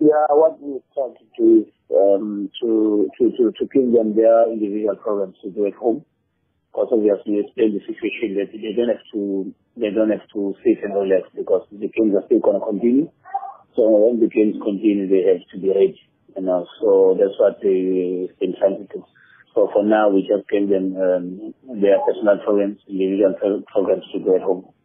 Yeah, what we try to do is to give them their individual programs to do at home. Because obviously it's still the situation that they don't have to sit and relax, because the games are still gonna continue. So when the games continue, they have to be ready, you know. So that's what they've been trying to do. So for now, we just gave them their personal programs, individual programs to do at home.